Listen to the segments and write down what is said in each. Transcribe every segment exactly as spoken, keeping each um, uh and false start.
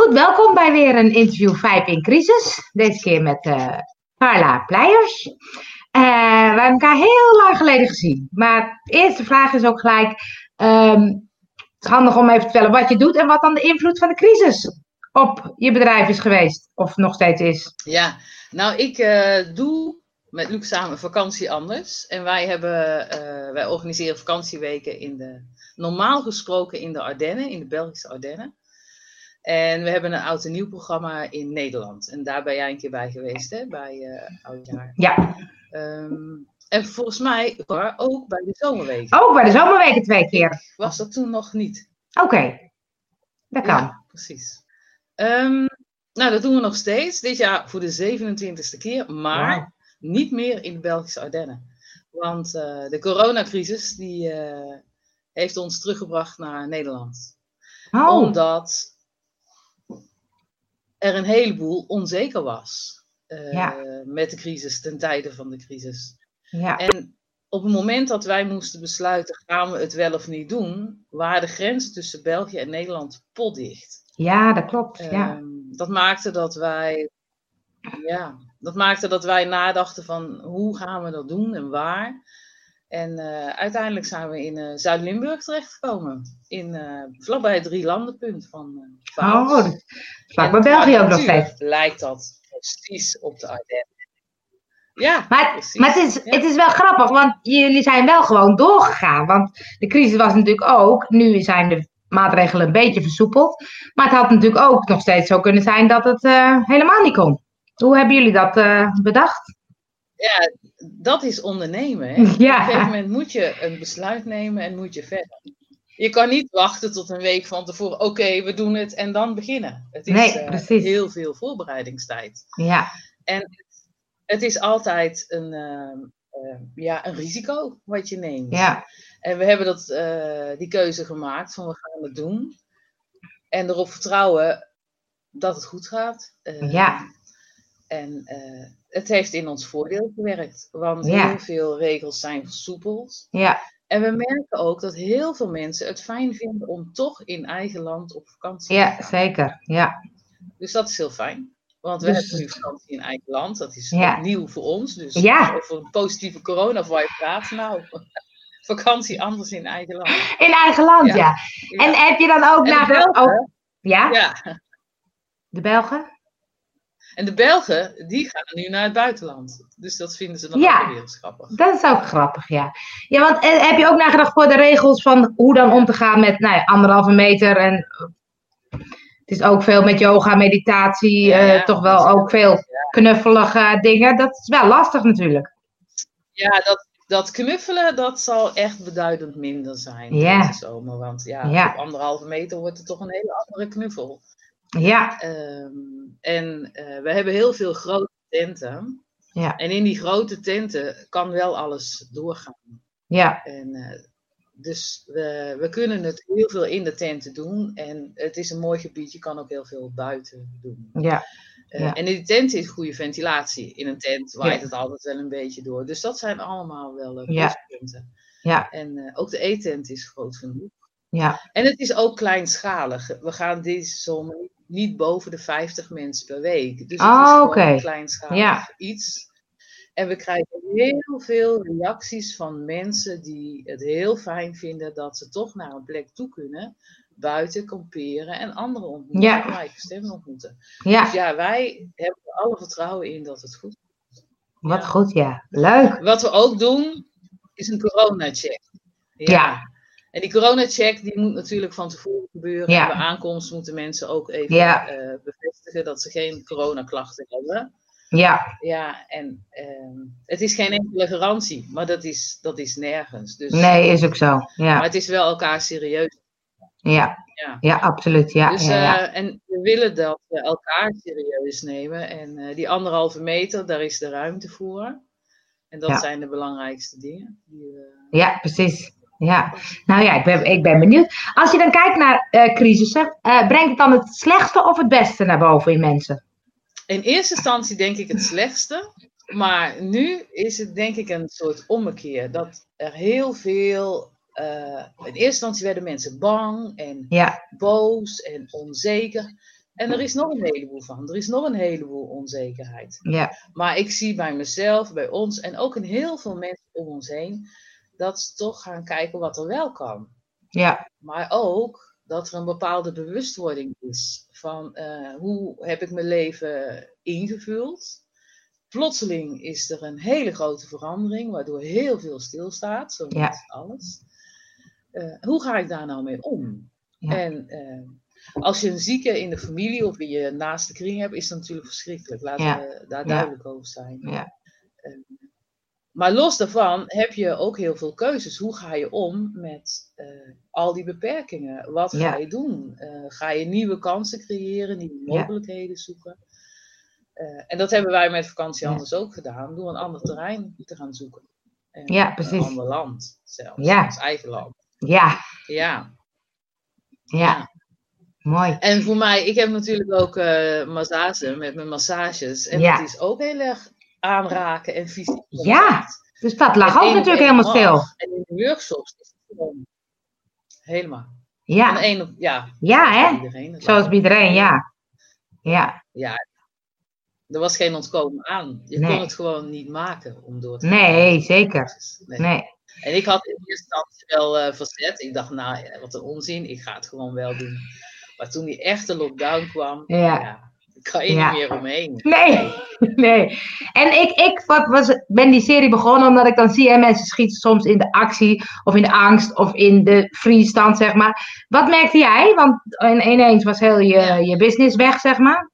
Goed, welkom bij weer een interview vijf in crisis. Deze keer met uh, Carla Pleijers. Uh, we hebben elkaar heel lang geleden gezien. Maar de eerste vraag is ook gelijk... Um, het is handig om even te vertellen wat je doet... en wat dan de invloed van de crisis op je bedrijf is geweest. Of nog steeds is. Ja, nou ik uh, doe met Luc samen Vakantie Anders. En wij, hebben, uh, wij organiseren vakantieweken in de... normaal gesproken in de Ardennen, in de Belgische Ardennen. En we hebben een oud en nieuw programma in Nederland. En daar ben jij een keer bij geweest, hè? Bij uh, Oudjaar. Ja. Um, en volgens mij ook bij de zomerweken. Ook bij de zomerweken twee keer. Was dat toen nog niet. Oké, okay. Dat kan. Ja, precies. Um, nou, dat doen we nog steeds. Dit jaar voor de zevenentwintigste keer. Maar wow. Niet meer in de Belgische Ardennen. Want uh, de coronacrisis die, uh, heeft ons teruggebracht naar Nederland. Oh. Omdat... er een heleboel onzeker was uh, ja. met de crisis, ten tijde van de crisis. Ja. En op het moment dat wij moesten besluiten, gaan we het wel of niet doen, waren de grenzen tussen België en Nederland potdicht. Ja, dat klopt. Uh, ja. Dat maakte dat wij, ja, dat maakte dat wij nadachten van hoe gaan we dat doen en waar. En uh, uiteindelijk zijn we in uh, Zuid-Limburg terechtgekomen. In, uh, vlakbij het drielandenpunt van uh, Vaals. Oh, vlakbij België ook nog steeds. Lijkt dat precies op de Ardennen. Ja, maar, precies. Maar het, is, ja. Het is wel grappig, want jullie zijn wel gewoon doorgegaan. Want de crisis was natuurlijk ook, nu zijn de maatregelen een beetje versoepeld. Maar het had natuurlijk ook nog steeds zo kunnen zijn dat het uh, helemaal niet kon. Hoe hebben jullie dat uh, bedacht? Ja, dat is ondernemen. Hè? Ja. Op een gegeven moment moet je een besluit nemen en moet je verder. Je kan niet wachten tot een week van tevoren. Oké, okay, we doen het en dan beginnen. Het is nee, precies. Uh, heel veel voorbereidingstijd. Ja. En het is altijd een, uh, uh, ja, een risico wat je neemt. Ja. En we hebben dat, uh, die keuze gemaakt van we gaan het doen. En erop vertrouwen dat het goed gaat. Uh, ja. En uh, het heeft in ons voordeel gewerkt. Want ja. heel veel regels zijn versoepeld. Ja. En we merken ook dat heel veel mensen het fijn vinden om toch in eigen land op vakantie ja, te gaan. Ja, zeker. Ja. Dus dat is heel fijn. Want we dus... hebben nu vakantie in eigen land. Dat is ja. nieuw voor ons. Dus ja. over een positieve corona, waar je praat nou... vakantie anders in eigen land. In eigen land, ja. ja. ja. En heb je dan ook... En naar de Belgen... Ook... Ja? ja? De Belgen? En de Belgen, die gaan nu naar het buitenland. Dus dat vinden ze dan ja, ook heel grappig. Dat is ook grappig, ja. Ja, want heb je ook nagedacht voor de regels van hoe dan om te gaan met nou ja, anderhalve meter? En het is ook veel met yoga, meditatie, ja, ja, uh, toch wel ook veel ja. knuffelige dingen. Dat is wel lastig natuurlijk. Ja, dat, dat knuffelen, dat zal echt beduidend minder zijn ja. deze zomer. Want ja, ja. op anderhalve meter wordt het toch een hele andere knuffel. Ja. Um, en uh, we hebben heel veel grote tenten. Ja. En in die grote tenten kan wel alles doorgaan. Ja. En, uh, dus we, we kunnen het heel veel in de tenten doen. En het is een mooi gebied. Je kan ook heel veel buiten doen. Ja. Uh, ja. En in die tent is goede ventilatie. In een tent waait ja. het altijd wel een beetje door. Dus dat zijn allemaal wel uh, ja. punten. Ja. En uh, ook de eettent is groot genoeg. Ja. En het is ook kleinschalig. We gaan deze zomer niet boven de vijftig mensen per week. Dus het oh, is gewoon okay. een kleinschalig ja. iets. En we krijgen heel veel reacties van mensen die het heel fijn vinden dat ze toch naar een plek toe kunnen. Buiten kamperen en anderen ontmoeten. Ja. Gelijke stemmen ontmoeten. Ja. Dus ja, wij hebben er alle vertrouwen in dat het goed is. Wat ja. goed, ja. Leuk. Wat we ook doen, is een corona-check. Ja. ja. En die corona-check die moet natuurlijk van tevoren gebeuren. Ja. Bij aankomst moeten mensen ook even ja. uh, bevestigen dat ze geen coronaklachten hebben. Ja. Ja, en uh, het is geen enkele garantie, maar dat is, dat is nergens. Dus, nee, is ook zo. Ja. Maar het is wel elkaar serieus. Ja, ja. ja absoluut. Ja. Dus, uh, ja, ja. En we willen dat we elkaar serieus nemen. En uh, die anderhalve meter, daar is de ruimte voor. En dat ja. zijn de belangrijkste dingen. Die, uh, ja, precies. Ja, nou ja, ik ben, ik ben benieuwd. Als je dan kijkt naar uh, crisissen, uh, brengt het dan het slechtste of het beste naar boven in mensen? In eerste instantie denk ik het slechtste. Maar nu is het denk ik een soort ommekeer. Dat er heel veel... Uh, in eerste instantie werden mensen bang en ja. boos en onzeker. En er is nog een heleboel van. Er is nog een heleboel onzekerheid. Ja. Maar ik zie bij mezelf, bij ons en ook in heel veel mensen om ons heen, dat ze toch gaan kijken wat er wel kan. Ja. Maar ook dat er een bepaalde bewustwording is van uh, hoe heb ik mijn leven ingevuld. Plotseling is er een hele grote verandering, waardoor heel veel stilstaat. Zo ja. is alles. Uh, hoe ga ik daar nou mee om? Ja. En uh, als je een zieke in de familie of in je naaste kring hebt, is dat natuurlijk verschrikkelijk. Laten ja. we daar duidelijk ja. over zijn. Ja. Uh, maar los daarvan heb je ook heel veel keuzes. Hoe ga je om met uh, al die beperkingen? Wat ja. ga je doen? Uh, ga je nieuwe kansen creëren, nieuwe mogelijkheden ja. zoeken? Uh, en dat hebben wij met vakantie anders ja. ook gedaan. Door een ander terrein te gaan zoeken. En ja, precies. Een ander land zelfs. Ja. Ons eigen land. Ja. Ja. Ja. Ja. Mooi. En voor mij, ik heb natuurlijk ook uh, massage met mijn massages. En ja. dat is ook heel erg aanraken en fysiek. Ja, dus dat lag en ook natuurlijk helemaal stil. En in de workshops is het gewoon helemaal. Ja. En een, ja. Ja, hè? Iedereen, zoals bij iedereen, ja. Ja. Ja. Er was geen ontkomen aan. Je nee. kon het gewoon niet maken om door te gaan. Nee, zeker. Nee. nee. En ik had in eerste instantie wel uh, verzet. Ik dacht, nou, ja, wat een onzin. Ik ga het gewoon wel doen. Maar toen die echte lockdown kwam, ja. Ja, kan je ja. niet meer omheen. Nee, nee. En ik, ik was, ben die serie begonnen omdat ik dan zie, hè, mensen schieten soms in de actie of in de angst of in de freestand, zeg maar. Wat merkte jij? Want ineens was heel je, je business weg, zeg maar.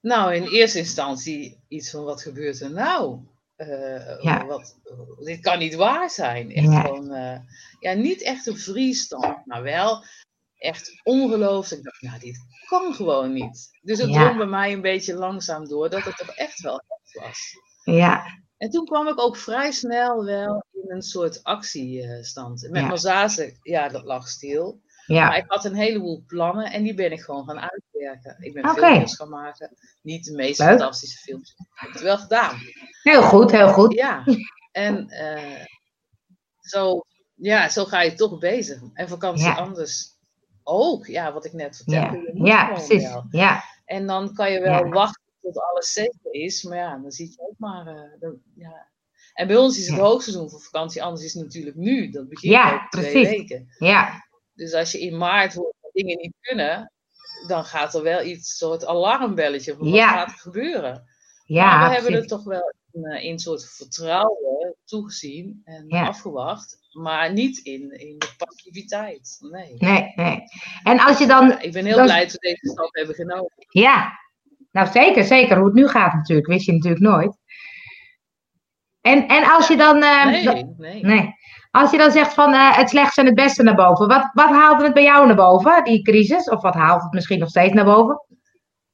Nou, in eerste instantie iets van wat gebeurt er nou? Uh, ja. wat, dit kan niet waar zijn. Echt ja. Gewoon, uh, ja, niet echt een vriestand, maar wel echt ongeloof. Ik dacht, nou, dit kan gewoon niet. Dus het ja. drong bij mij een beetje langzaam door dat het toch echt wel echt was. Ja. En toen kwam ik ook vrij snel wel in een soort actiestand. Met ja. massage, ja, dat lag stil. Ja. Maar ik had een heleboel plannen en die ben ik gewoon gaan uitwerken. Ik ben okay. filmpjes gaan maken. Niet de meest Leuk. fantastische filmpjes. Ik heb het wel gedaan. Heel goed, heel goed. Ja, en uh, zo, ja, zo ga je toch bezig. En vakantie ja. anders ook. Ja, wat ik net vertelde. Ja, ja precies. Ja. En dan kan je wel ja. wachten tot alles zeker is. Maar ja, dan zit je ook maar... Uh, dan, ja. En bij ons is het ja. hoogseizoen voor vakantie anders is het natuurlijk nu. Dat begint ja, ook twee precies. weken. Ja. Dus als je in maart hoort dat dingen niet kunnen, dan gaat er wel iets, soort alarmbelletje van wat ja. gaat er gebeuren. Ja, maar we absoluut. hebben er toch wel in, in soort vertrouwen toegezien en ja. afgewacht, maar niet in, in de passiviteit. Nee. nee, nee. En als je dan... Ja, ik ben heel dan... blij dat we deze stap hebben genomen. Ja, nou zeker, zeker. Hoe het nu gaat natuurlijk, wist je natuurlijk nooit. En, en als je dan... Uh, nee, nee. nee. Als je dan zegt van uh, het slechtste en het beste naar boven. Wat, wat haalde het bij jou naar boven, die crisis? Of wat haalt het misschien nog steeds naar boven?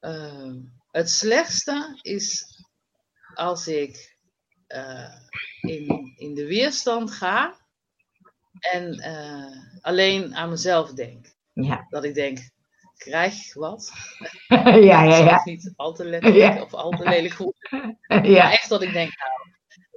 Uh, het slechtste is als ik uh, in, in de weerstand ga en uh, alleen aan mezelf denk. Ja. Dat ik denk, krijg ik wat? ja, ja, ja. Dat is niet al te letterlijk ja. of al te lelijk goed. ja. Maar echt dat ik denk, nou,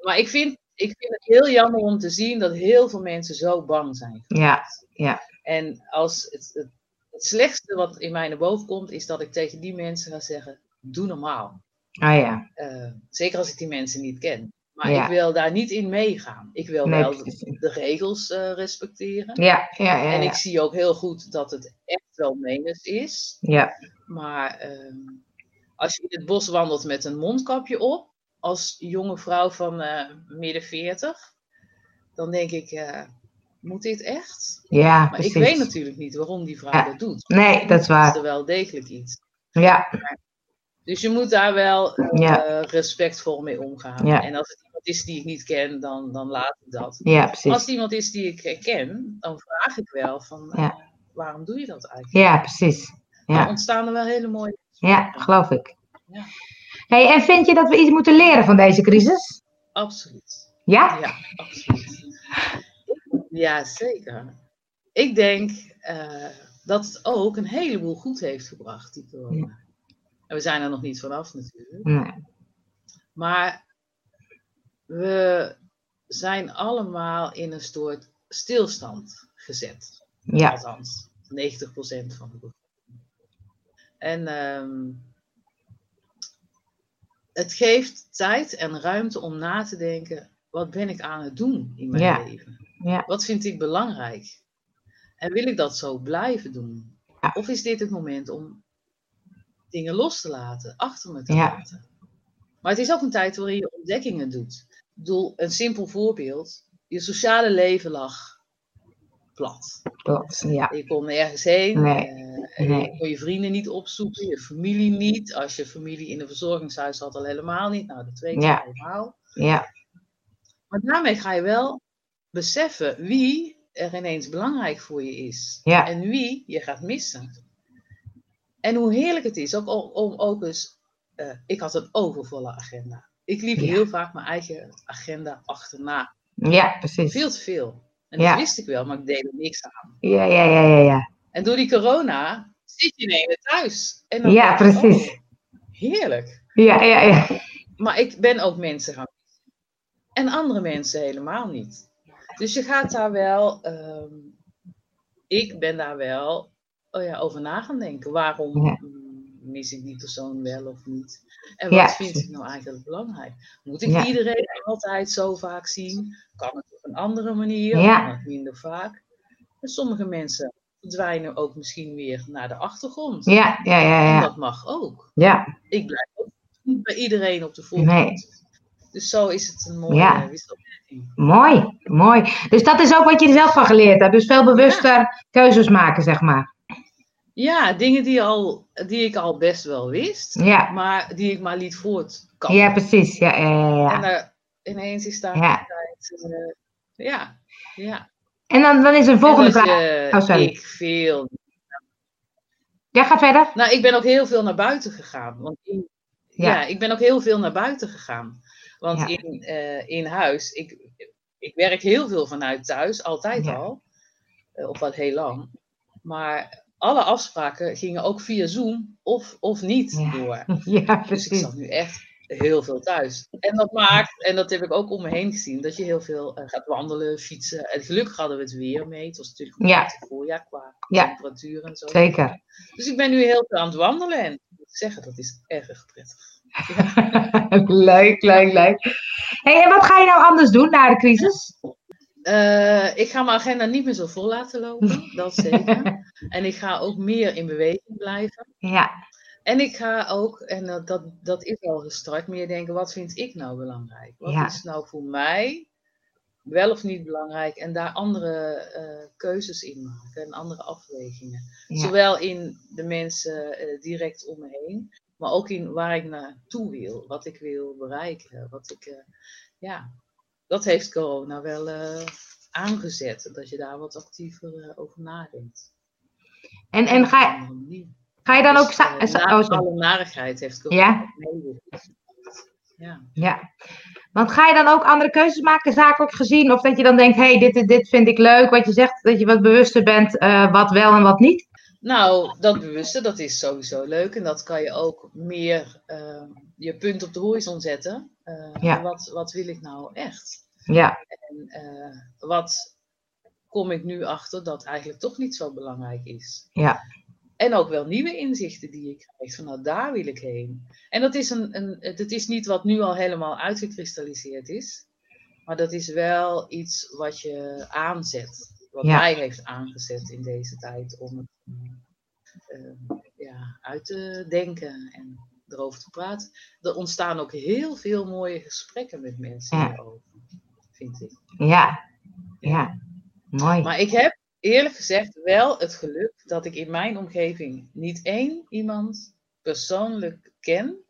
maar ik vind... Ik vind het heel jammer om te zien dat heel veel mensen zo bang zijn. Ja, ja. En als het, het, het slechtste wat in mij naar boven komt, is dat ik tegen die mensen ga zeggen, doe normaal. Ah ja. Uh, zeker als ik die mensen niet ken. Maar ja. ik wil daar niet in meegaan. Ik wil nee, wel de, de regels uh, respecteren. Ja, ja, ja, ja. En ik zie ook heel goed dat het echt wel menens is. Ja. Maar uh, als je in het bos wandelt met een mondkapje op, als jonge vrouw van uh, midden veertig, dan denk ik, uh, moet dit echt? Ja, maar precies. Ik weet natuurlijk niet waarom die vrouw ja. dat doet. Nee, dat is waar. Dat is er wel degelijk iets. Ja. Maar, dus je moet daar wel uh, ja. respectvol mee omgaan. Ja. En als het iemand is die ik niet ken, dan, dan laat ik dat. Ja, precies. Als het iemand is die ik ken, dan vraag ik wel van, uh, ja. waarom doe je dat eigenlijk? Ja, precies. Ja. Dan ontstaan er wel hele mooie... Ja, geloof ik. Ja. Hey, en vind je dat we iets moeten leren van deze crisis? Absoluut. Ja? Ja, absoluut. Ja, zeker. Ik denk uh, dat het ook een heleboel goed heeft gebracht, die corona. Ja. En we zijn er nog niet vanaf natuurlijk. Nee. Maar we zijn allemaal in een soort stilstand gezet. Ja. Althans, negentig procent van de bevolking. En um, het geeft tijd en ruimte om na te denken, wat ben ik aan het doen in mijn ja. leven? Ja. Wat vind ik belangrijk? En wil ik dat zo blijven doen? Ja. Of is dit het moment om dingen los te laten, achter me te ja. laten? Maar het is ook een tijd waarin je ontdekkingen doet. Ik bedoel, een simpel voorbeeld. Je sociale leven lag plat. Plat, ja. Je kon nergens heen. Nee. Uh, nee. Je kon je vrienden niet opzoeken, je familie niet. Als je familie in een verzorgingshuis had, al helemaal niet. Nou, dat weet je ja. helemaal. Ja. Maar daarmee ga je wel beseffen wie er ineens belangrijk voor je is. Ja. En wie je gaat missen. En hoe heerlijk het is. Ook om ook eens... Uh, ik had een overvolle agenda. Ik liep ja. heel vaak mijn eigen agenda achterna. Ja, precies. Veel te veel. En ja. dat wist ik wel, maar ik deed er niks aan. Ja, ja, ja, ja. ja. En door die corona zit je ineens thuis. En dan ja, precies. Ik, oh, heerlijk. Ja, ja, ja. Maar ik ben ook mensen gaan missen. En andere mensen helemaal niet. Dus je gaat daar wel... Um, ik ben daar wel oh ja, over na gaan denken. Waarom ja. mis ik die persoon wel of niet? En wat ja. vind ik nou eigenlijk belangrijk? Moet ik ja. iedereen altijd zo vaak zien? Kan het op een andere manier? Ja. Kan het minder vaak? En sommige mensen verdwijnen ook misschien weer naar de achtergrond. Ja, ja, ja. ja. En dat mag ook. Ja. Ik blijf ook niet bij iedereen op de voorgrond. Nee. Dus zo is het een mooie ja. wisselwerking. Mooi, mooi. Dus dat is ook wat je er zelf van geleerd hebt. Dus veel bewuster ja. keuzes maken, zeg maar. Ja, dingen die, al, die ik al best wel wist, ja. maar die ik maar liet voortkappen. Ja, precies. Ja, ja, ja, ja. En daar, ineens is daar ja. tijd. Uh, ja, ja. En dan, dan is een volgende vraag. Je, oh, sorry. Ik veel... Ja, ga verder. Nou, ik ben ook heel veel naar buiten gegaan. Want in, ja. ja, ik ben ook heel veel naar buiten gegaan. Want ja. in, uh, in huis, ik, ik werk heel veel vanuit thuis, altijd ja. al. Uh, of al heel lang. Maar... alle afspraken gingen ook via Zoom of, of niet ja. door. Ja, dus ik zat nu echt heel veel thuis. En dat maakt, en dat heb ik ook om me heen gezien, dat je heel veel uh, gaat wandelen, fietsen. En gelukkig hadden we het weer mee. Het was natuurlijk goed ja. het voorjaar qua ja. temperatuur en zo. Zeker. Dus ik ben nu heel veel aan het wandelen. En ik moet zeggen, dat is erg prettig. Ja. leuk, leuk, leuk. Hey, en wat ga je nou anders doen na de crisis? Uh, ik ga mijn agenda niet meer zo vol laten lopen, dat zeker. En ik ga ook meer in beweging blijven. Ja. En ik ga ook, en dat, dat is al gestart, meer denken, wat vind ik nou belangrijk? Wat ja. is nou voor mij wel of niet belangrijk? En daar andere uh, keuzes in maken en andere afwegingen. Ja. Zowel in de mensen uh, direct om me heen, maar ook in waar ik naartoe wil, wat ik wil bereiken, wat ik, uh, ja... Dat heeft corona wel uh, aangezet, dat je daar wat actiever uh, over nadenkt. En, en ga, je, ga je dan dus, ook... Sta- uh, na- oh, alle narigheid heeft corona ja? meegegeven. Ja. ja. Want ga je dan ook andere keuzes maken, zakelijk gezien? Of dat je dan denkt, hé, hey, dit, dit vind ik leuk, wat je zegt, dat je wat bewuster bent, uh, wat wel en wat niet? Nou, dat bewuste, dat is sowieso leuk. En dat kan je ook meer uh, je punt op de horizon zetten. Uh, ja. wat, wat wil ik nou echt? Ja. En uh, wat kom ik nu achter dat eigenlijk toch niet zo belangrijk is? Ja. En ook wel nieuwe inzichten die ik krijg. Van nou, daar wil ik heen. En dat is, een, een, dat is niet wat nu al helemaal uitgekristalliseerd is. Maar dat is wel iets wat je aanzet. Wat ja. mij heeft aangezet in deze tijd om het uh, ja, uit te denken en erover te praten. Er ontstaan ook heel veel mooie gesprekken met mensen ja. hierover, vind ik. Ja. ja, ja, mooi. Maar ik heb eerlijk gezegd wel het geluk dat ik in mijn omgeving niet één iemand persoonlijk ken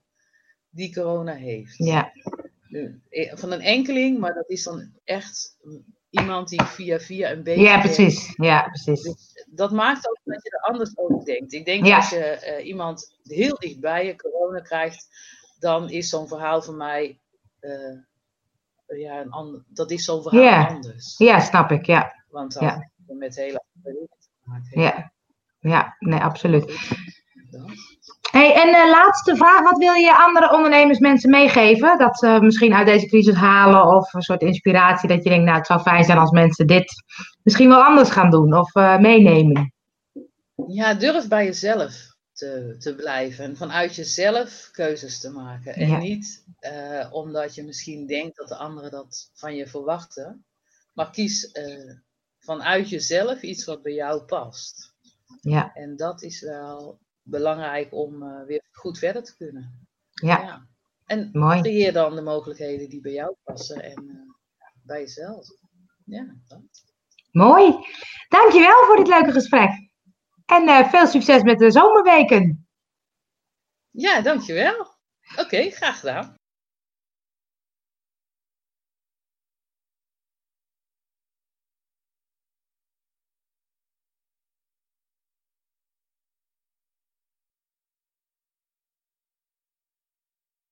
die corona heeft. Ja. Van een enkeling, maar dat is dan echt... iemand die via via een beetje... Ja, precies. Ja, precies. Dus dat maakt ook dat je er anders over denkt. Ik denk ja. als je uh, iemand heel dichtbij je corona krijgt, dan is zo'n verhaal voor mij... Uh, ja, een ander, dat is zo'n verhaal ja. anders. Ja, snap ik, ja. Want dan ja. met hele andere dingen te maken. Ja, ja, nee, absoluut. Hey, en uh, laatste vraag. Wat wil je andere ondernemers, mensen meegeven? Dat ze misschien uit deze crisis halen of een soort inspiratie dat je denkt, nou, het zou fijn zijn als mensen dit misschien wel anders gaan doen of uh, meenemen. Ja, durf bij jezelf. te, te blijven. En vanuit jezelf keuzes te maken. En ja. niet uh, omdat je misschien denkt dat de anderen dat van je verwachten. Maar kies uh, vanuit jezelf iets wat bij jou past. Ja. En dat is wel belangrijk om uh, weer goed verder te kunnen. Ja. ja. En mooi. Creëer dan de mogelijkheden die bij jou passen en uh, bij jezelf. Ja, dat. Mooi. Dankjewel voor dit leuke gesprek. En uh, veel succes met de zomerweken. Ja, dankjewel. Oké, okay, graag gedaan.